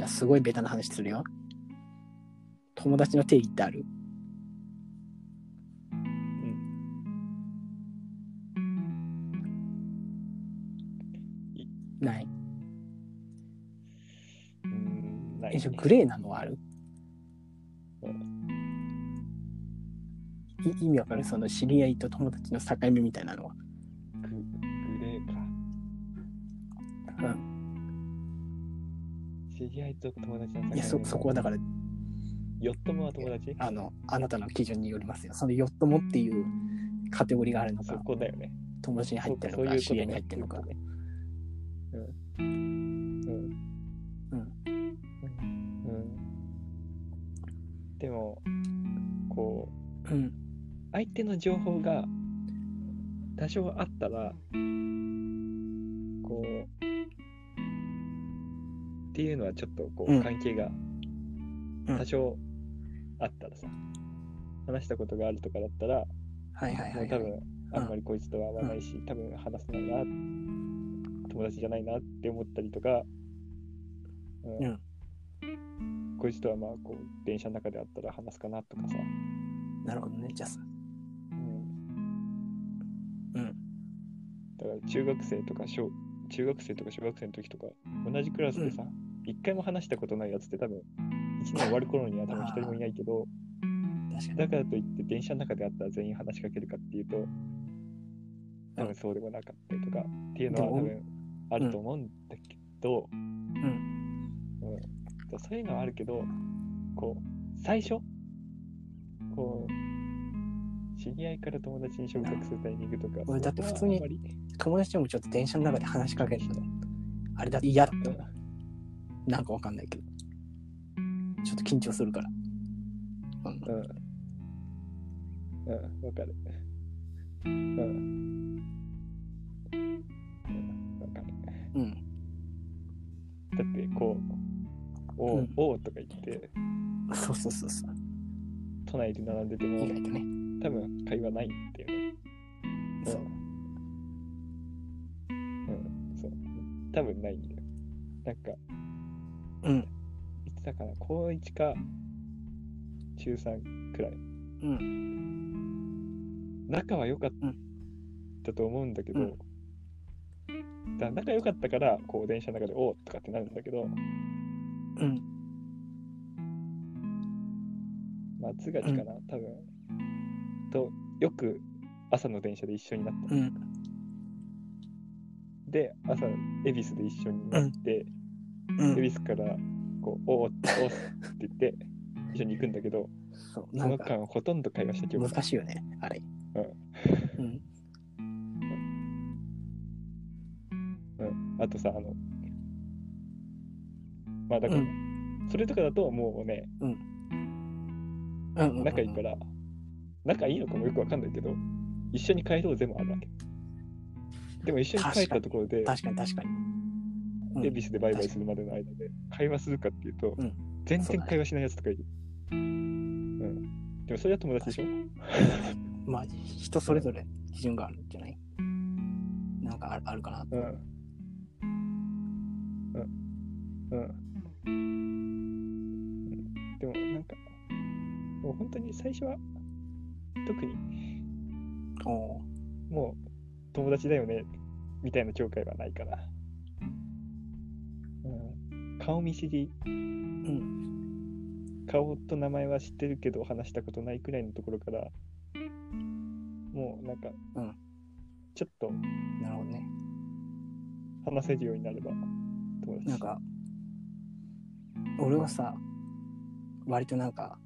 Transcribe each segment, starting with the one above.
じゃあすごいベタな話するよ。友達の定義ってある？うん。ない。ないね、じゃあグレーなのはある？意味わかる？その知り合いと友達の境目みたいなのは。グレーか。うん。知り合いと友達の境目。いや、そこはだから。よっともは友達？あなたの基準によりますよ。そのよっともっていうカテゴリーがあるのか。そこだよね。友達に入ってるのか、知り合いに入ってるのか。うん。うん。うん。うん。でも、こう。うん、相手の情報が多少あったらこうっていうのはちょっとこう、うん、関係が多少あったらさ、うん、話したことがあるとかだったら、はいはいはいはい、もう多分あんまりこいつとは合わないし、うん、多分話せないな、友達じゃないなって思ったりとか、うんうん、こいつとはまあこう電車の中であったら話すかなとかさ。なるほどね、じゃあさ、うん、うん。だから中学生とか小学生の時とか同じクラスでさ、一、うん、回も話したことないやつって多分一年終わる頃には多分一人もいないけど、確かにだからといって電車の中であったら全員話しかけるかっていうと、多分そうでもなかったりとかっていうのは多分あると思うんだけど、うんうんうん、そういうのはあるけど、こう最初。こう知り合いから友達に昇格するタイミングとか、俺だって普通に友達もちょっと電車の中で話しかけるのあれだって嫌だった、うん、なんかわかんないけどちょっと緊張するから、うんうん、うん、わかる、うん、わかる、うん、だってこうお、うん、おとか言ってそうそうそうそう都内で並んでても、ね、多分会話ないんだよね。そう。うん、そう。多分ないんだよ。なんか、うん。いつだから高1か中3くらい。うん。仲は良かったと思うんだけど、うん、だ仲良かったからこう電車の中でおーとかってなるんだけど、うん。松がちかな、うん、多分とよく朝の電車で一緒になった、うん、で朝恵比寿で一緒になって、うん、恵比寿からこうおーっておーって言って一緒に行くんだけどその間ほとんど会話した記憶難しいよねあれ、うんうんうん、あとさまあだから、うん、それとかだともうね、うん仲いいから、うんうんうん、仲いいのかもよくわかんないけど一緒に帰ろうぜもあるわけでも一緒に帰ったところで確かに恵比寿でバイバイするまでの間で会話するかっていうと、うん、全然会話しないやつとかいる、うん、でもそれは友達でしょまあ人それぞれ基準があるんじゃないなんかあるかなってうんうん、うん、でもなんかもう本当に最初は特にもう友達だよねみたいな境界はないかな、うん、顔見知り、うん、顔と名前は知ってるけど話したことないくらいのところからもうなんか、うん、ちょっとなるほどね話せるようになれば友達なんか俺はさ割となんか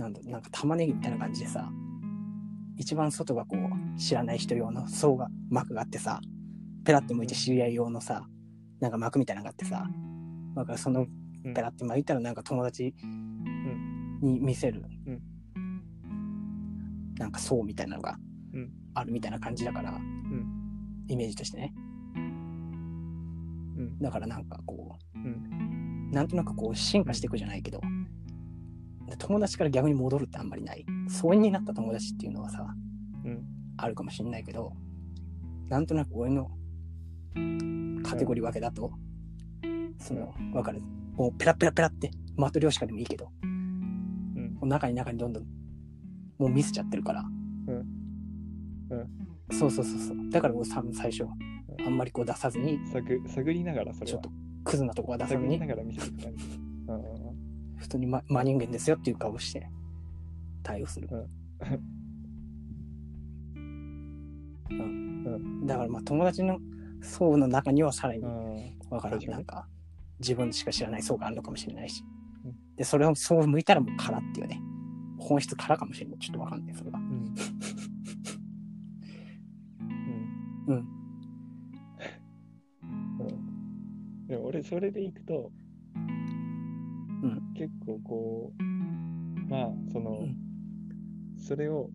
なんか玉ねぎみたいな感じでさ一番外がこう知らない人用の層が膜があってさペラッと剥いて知り合い用のさなんか膜みたいなのがあってさだからそのペラッと剥いたらなんか友達に見せる、うんうん、なんか層みたいなのがあるみたいな感じだから、うん、イメージとしてね、うん、だからなんかこう、うん、なんとなくこう進化していくじゃないけど友達から逆に戻るってあんまりない疎遠になった友達っていうのはさ、うん、あるかもしんないけどなんとなく俺のカテゴリー分けだと、うん、その分かる、もうペラペラペラってマトリョーシカでもいいけど、うん、中にどんどんもう見せちゃってるから、うんうん、そうだから俺多分最初はあんまりこう出さずに探りながらそれはちょっとクズなとこは出さずに探りながら見せてる感じ、うん、普通に真人間ですよっていう顔して対応する、うんうん、だからまあ友達の層の中にはさらに分からん、なんか自分しか知らない層があるのかもしれないし、うん、でそれをそう向いたらもう空っていうね、本質空かもしれない、ちょっと分かんないそれが、うんうんうんうん、でも俺それでいくと、うん、結構こうまあその、うん、それを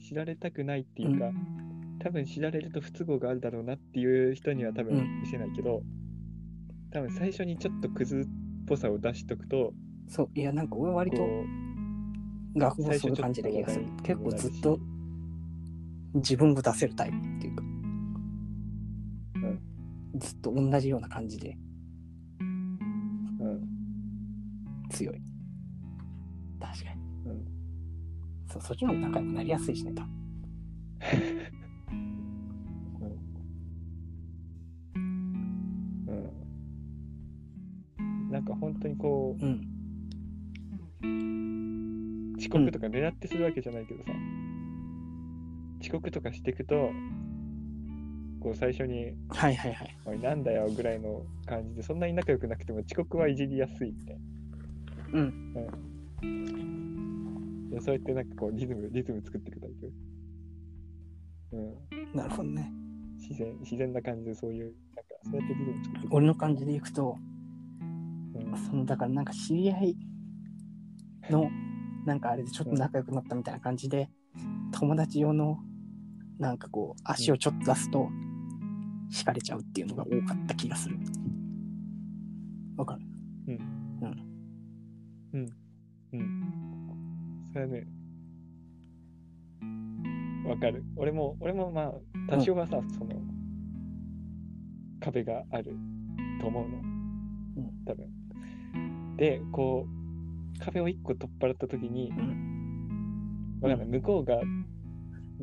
知られたくないっていうか、うん、多分知られると不都合があるだろうなっていう人には多分見せないけど、うん、多分最初にちょっとクズっぽさを出しとくと、そういやなんか俺割と学校そういう感じで気がする。結構ずっと自分を出せるタイプっていうか、うん、ずっと同じような感じで、うん、強い。確かに、うん、そっちの方が仲良くなりやすいしね多分、うん、なんか本当にこう、うん、遅刻とか狙ってするわけじゃないけどさ、うん、遅刻とかしていくとこう最初にはいはいはいおいなんだよぐらいの感じで、そんなに仲良くなくても遅刻はいじりやすいみたいな、うん、うんでそうやってなんかこうリズム作っていくタイプ、うん、なるほどね。自然な感じでそういうなんかそうやってリズム作っていく。俺の感じでいくと、うん、そのだからなんか知り合いのなんかあれでちょっと仲良くなったみたいな感じで、うん、友達用のなんかこう足をちょっと出すと惹かれちゃうっていうのが多かった気がする。わかる？うんうんうん。うん、それねわかる。俺もまあ多少はさ、うん、その壁があると思うの、うん、多分でこう壁を一個取っ払った時に、うん、わかんない、うん、向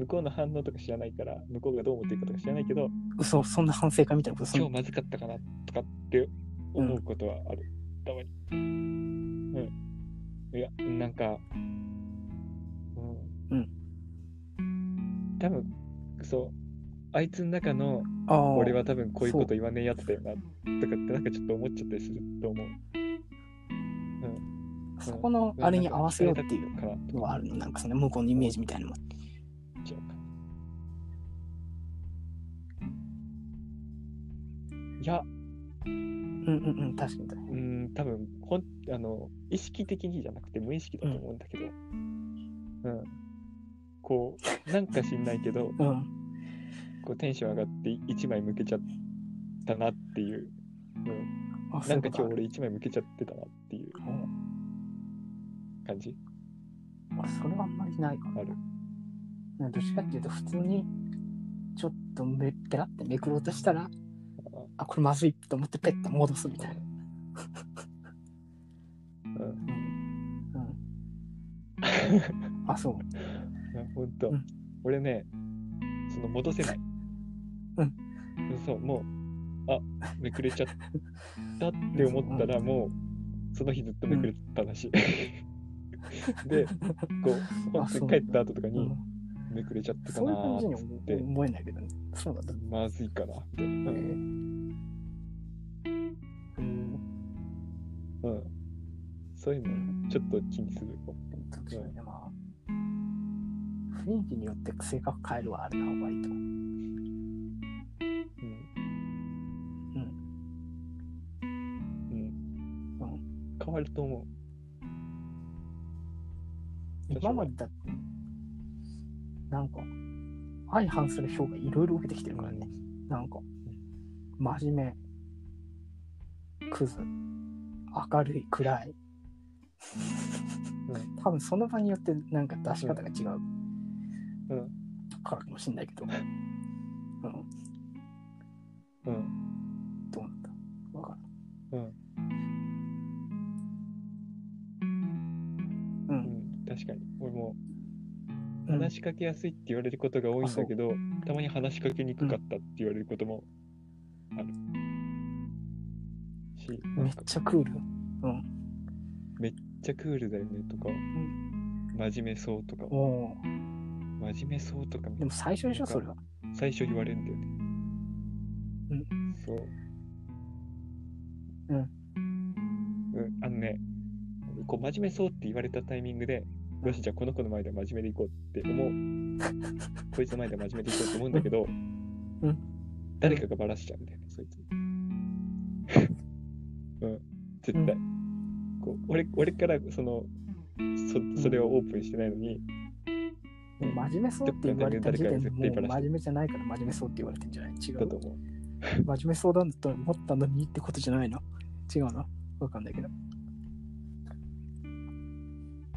こうの反応とか知らないから向こうがどう思っているかとか知らないけど、そんな反省会みたいなこと今日まずかったかなとかって思うことはある、うん、たまに、うんいやなんか、うんうん、多分そうあいつの中の俺は多分こういうこと言わねえやつだよなとかってなんかちょっと思っちゃったりすると思う、うん、そこのあれに合わせようっていうのはあるの、なんかその向こうのイメージみたいなのもいやうんうんうん確かにうん多分意識的にじゃなくて無意識だと思うんだけど、うん、うん、こうなんか知んないけど、うん、こうテンション上がって1枚向けちゃったなっていう、うん、なんか今日俺1枚向けちゃってたなっていう感じ、うん、それはあんまりないかな。あるなんかどっちかっていうと普通にちょっとペラってめくろうとしたらあこれまずいと思ってペッと戻すみたいなうんうん、あそうほんと、うん、俺ねその戻せないうんそうもうあめくれちゃったって思ったらもうその日ずっとめくれたらしい、うん、でこう本当に帰った後とかに、うん、めくれちゃったかなーってそういう感じに思えないけどねそうだったまずいかなって、うんそういうのちょっと気にするかも、うんねまあ、雰囲気によって性格変えるはあるな割と、うんうんうんうん、変わると思う。今までだってなんか相反する評価いろいろ受けてきてるからね、うん、なんか真面目クズ明るい暗いうん、多分その場によってなんか出し方が違う、うんうん、からかもしれないけど、うん、うん、どうなんだ。話しかけやすいって言われることが多いんだけど、たまに話しかけにくかったって言われることもあるし、めっちゃクール、うん、めっちゃクールだよねとか、うん、真面目そうとか、お真面目そうとか、でも最初でしょそれは。最初言われるんだよね。うん。そう。うん。うん、あのね、こう真面目そうって言われたタイミングで、よしじゃあこの子の前で真面目でいこうって思う。こいつの前で真面目でいこうって思うんだけど、うん、誰かがバラしちゃうんだよね、そいつ。うん、絶対。うん、こう俺からそれをオープンしてないのに。真面目そうって言われた時点でもう真面目じゃないから真面目そうって言われてんじゃない？違う。だと思う。真面目そうだと思ったのにってことじゃないの？違うの？わかんないけど。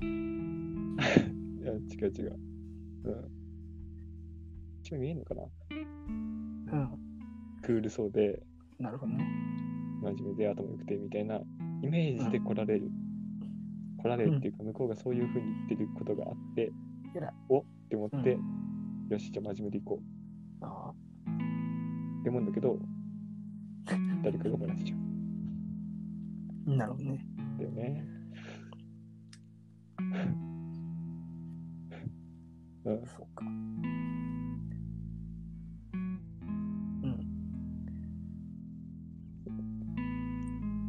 いや違う。うん。今見えんのかな？うん。クールそうで。なるほどね。真面目で頭良くてみたいなイメージで来られる。うん、来られるっていうか向こうがそういう風に言ってることがあって。おって思って、うん、よしじゃあ真面目でいこうって思うんだけど誰かがバラしちゃう。なるほどね。だよね。うん、そうか。うん。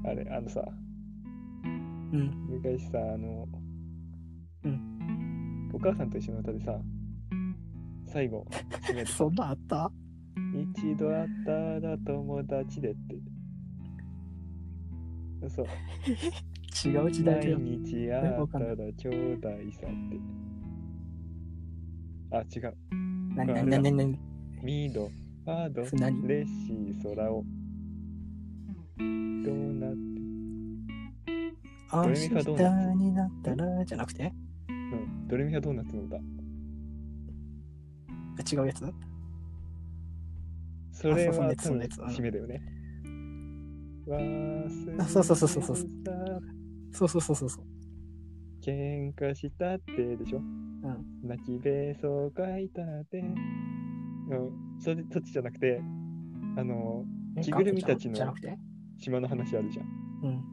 あれあのさ、うん。昔さお母さんと一緒の歌でさ、最後そんなあった？一度あったら友達でってそう違う時代だよ。毎日あったらちょうだいさってあ、違う何ミード、アード、レッシー、ソラオどうなってドレミファドーナツになったらじゃなくてうん、ドレミファドーナツの歌。違うやつだ。それは多分締めだよね。あ、そうそう。喧嘩したってでしょ。うん。泣きべそかいたって。うん。それそっちじゃなくて、着ぐるみたちの島の話あるじゃん。うん。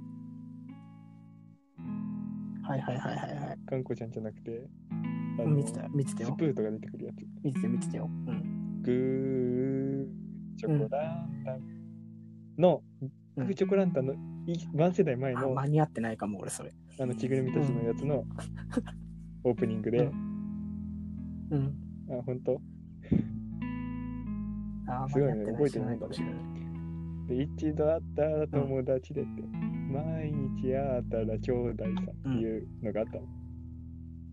はい。かんこちゃんじゃなくて、見てたよ。スプーとか出てくるやつ。見てたよ。うん。グーチョコランタンの、グーチョコランタンの1世代前の、間に合ってないかも俺それ。着ぐるみたちのやつのオープニングで、うん。うん、あ、ほんと？すごいね、覚えてないかもしれない。で、一度会ったら友達でって。毎日あったら兄弟さっていうのがあった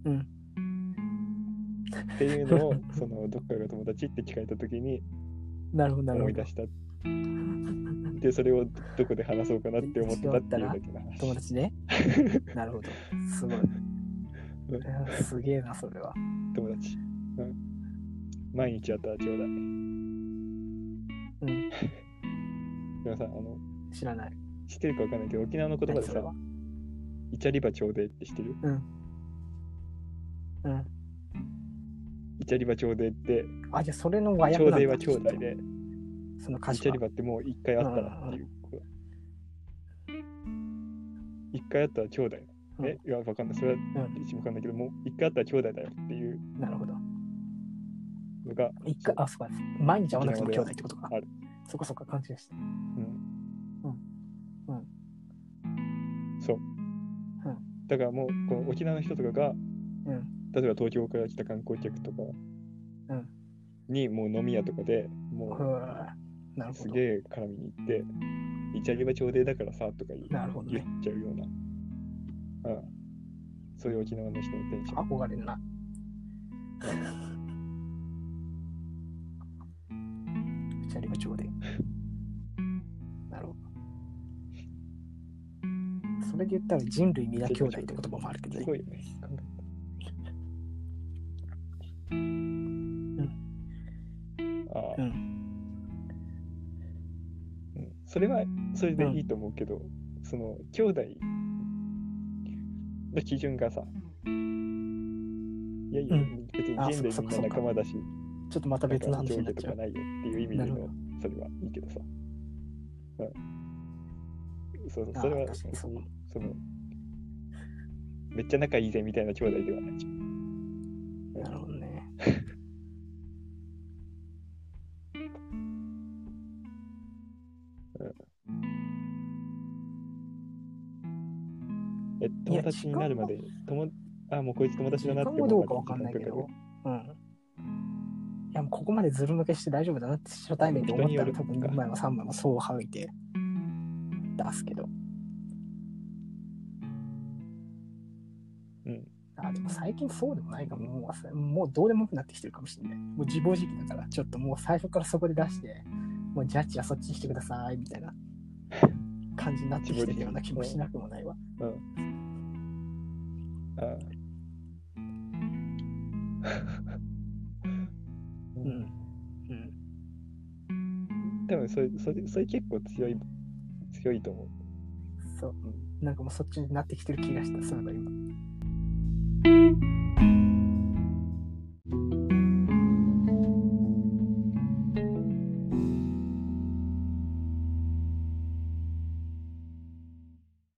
の、うん、っていうのをそのどっかが友達って聞かれた時に思い出したでそれをどこで話そうかなって思ってたっていうだけの話。友達ね。なるほど、すごい、うん、すげえなそれは。友達、うん、毎日あったら兄弟、うん、でもさ知らない知ってるか分かんないけど沖縄の言葉でさイチャリバちょうでいって知ってる？うんうんイチャリバちょうでいって、あ、じゃあそれの和訳なんだ。ちょうでいはちょうだいで、その歌詞イチャリバってもう一回あったらっていう、一回あったらちょうだい、うん、いや分かんないそれは一分かんないけど、もう一回あったらちょうだいだよっていう。なるほど。それが一回、あ、そうか、毎日会わなくても兄弟ってことか。ある。そこ勘違いした。うんそう、うん、だからもうこの沖縄の人とかが、うん、例えば東京から来た観光客とかに、うん、もう飲み屋とかでもうすげえ絡みに行って「いちゃげばちょうでいだからさ」とか 言っちゃうような、うん、そういう沖縄の人のテンション憧れるな。いちゃげばちょうでい。それで言ったら人類皆兄弟って言葉もあるけどね。すごいよね。うん。ああ。うん。それはそれでいいと思うけど、うん、その兄弟の基準がさ、いやいや、うん、別に人類みんな仲間だし、ちょっとまた別の話になっちゃう。ないよっていう意味でのそれはいいけどさ、うん、そうそれはそのめっちゃ仲いいぜみたいな兄弟ではないじゃん。なるほどね。うん、友達になるまでもうこいつ友達だなって思う。どうかわかんないけど、うん。いやもうここまでズル向けして大丈夫だなって初対面で思ったら多分2枚も3枚もそう吐いて出すけど。うん。あでも最近そうでもないかも、もうどうでもよくなってきてるかもしれない。もう自暴自棄だからちょっともう最初からそこで出してもうジャッジはそっちにしてくださいみたいな感じになってきてるような気もしなくもないわ。うん。あうんうん。でもそれ結構強いと思う。そう。なんかもうそっちになってきてる気がした。それが今。